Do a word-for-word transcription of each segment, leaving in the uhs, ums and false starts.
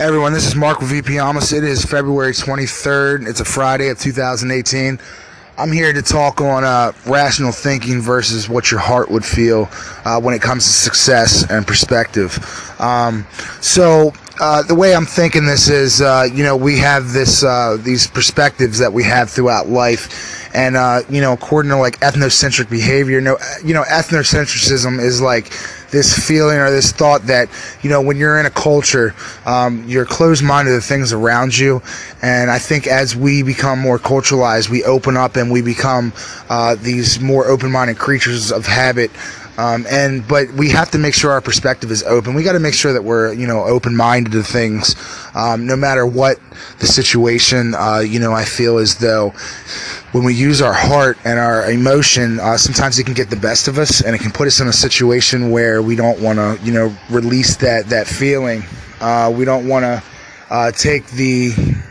Everyone, this is Mark with V P Amos. It is February twenty-third. It's a Friday of two thousand eighteen. I'm here to talk on uh, rational thinking versus what your heart would feel uh, when it comes to success and perspective. Um, so uh, the way I'm thinking this is, uh, you know, we have this uh, these perspectives that we have throughout life, and uh, you know, according to like ethnocentric behavior, no, you know, ethnocentrism is like this feeling or this thought that, you know, when you're in a culture, um, you're closed-minded to the things around you. And I think as we become more culturalized, we open up and we become uh, these more open-minded creatures of habit. Um, and but we have to make sure our perspective is open. We got to make sure that we're, you know, open-minded to things, um, no matter what the situation. Uh, you know, I feel as though when we use our heart and our emotion, uh, sometimes it can get the best of us, and it can put us in a situation where we don't want to, you know, release that that feeling. Uh, we don't want to uh, take the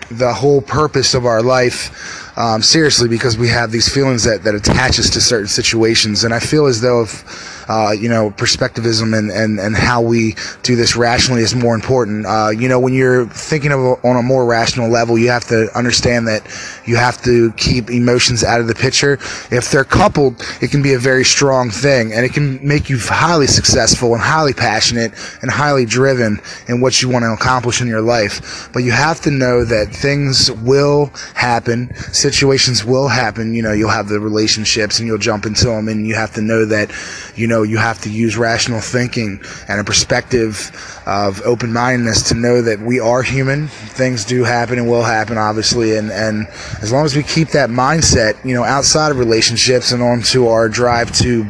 the whole purpose of our life um, seriously, because we have these feelings that, that attach us to certain situations. And I feel as though if, uh, you know, perspectivism and, and, and how we do this rationally is more important. Uh, you know, when you're thinking of on a more rational level, you have to understand that you have to keep emotions out of the picture. If they're coupled, it can be a very strong thing, and it can make you highly successful and highly passionate and highly driven in what you want to accomplish in your life. But you have to know that things will happen, situations will happen, you know, you'll have the relationships and you'll jump into them, and you have to know that, you know, you have to use rational thinking and a perspective of open-mindedness to know that we are human, things do happen and will happen, obviously, and, and as long as we keep that mindset, you know, outside of relationships and onto our drive to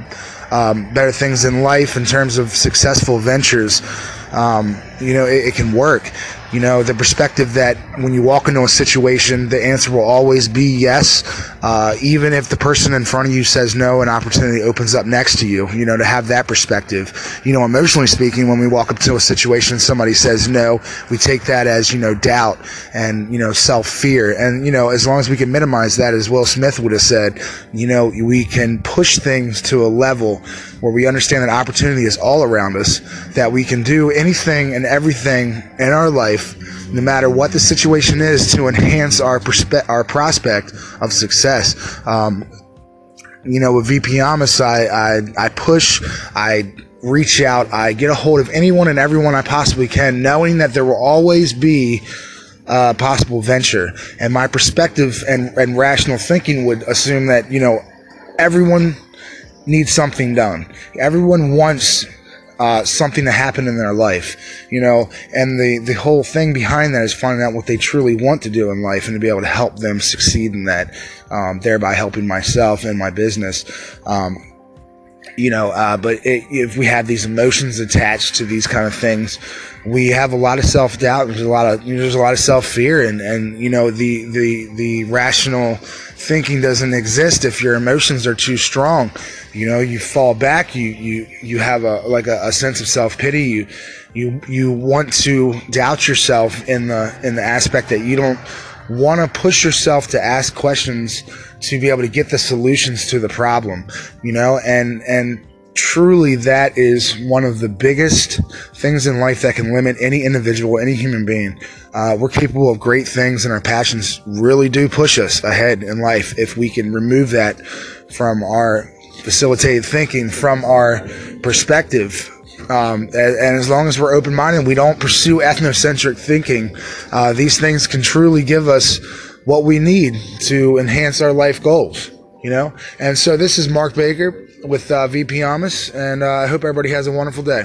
um, better things in life in terms of successful ventures, um, you know, it, it can work. You know, the perspective that when you walk into a situation, the answer will always be yes, uh, even if the person in front of you says no, an opportunity opens up next to you, you know, to have that perspective. You know, emotionally speaking, when we walk up to a situation and somebody says no, we take that as, you know, doubt and, you know, self-fear. And, you know, as long as we can minimize that, as Will Smith would have said, you know, we can push things to a level where we understand that opportunity is all around us, that we can do anything and everything in our life, no matter what the situation is, to enhance our perspe- our prospect of success. Um, you know, with V P Amos, I, I, I push, I reach out, I get a hold of anyone and everyone I possibly can, knowing that there will always be a possible venture. And my perspective and, and rational thinking would assume that, you know, everyone needs something done. Everyone wants Uh, something to happen in their life, you know, and the, the whole thing behind that is finding out what they truly want to do in life and to be able to help them succeed in that, um, thereby helping myself and my business. Um, you know, uh, but it, if we have these emotions attached to these kind of things, we have a lot of self-doubt. There's a lot of, you know, there's a lot of self-fear, and, and, you know, the, the, the rational thinking doesn't exist if your emotions are too strong. You know, you fall back, you, you, you have a, like a, a sense of self-pity. You, you, you want to doubt yourself in the, in the aspect that you don't want to push yourself to ask questions to be able to get the solutions to the problem, you know, and, and truly that is one of the biggest things in life that can limit any individual, any human being. Uh, we're capable of great things, and our passions really do push us ahead in life if we can remove that from our facilitated thinking, from our perspective. Um, and, and as long as we're open-minded, we don't pursue ethnocentric thinking, uh, these things can truly give us what we need to enhance our life goals, you know? And so this is Mark Baker with uh, V P Amos, and uh, I hope everybody has a wonderful day.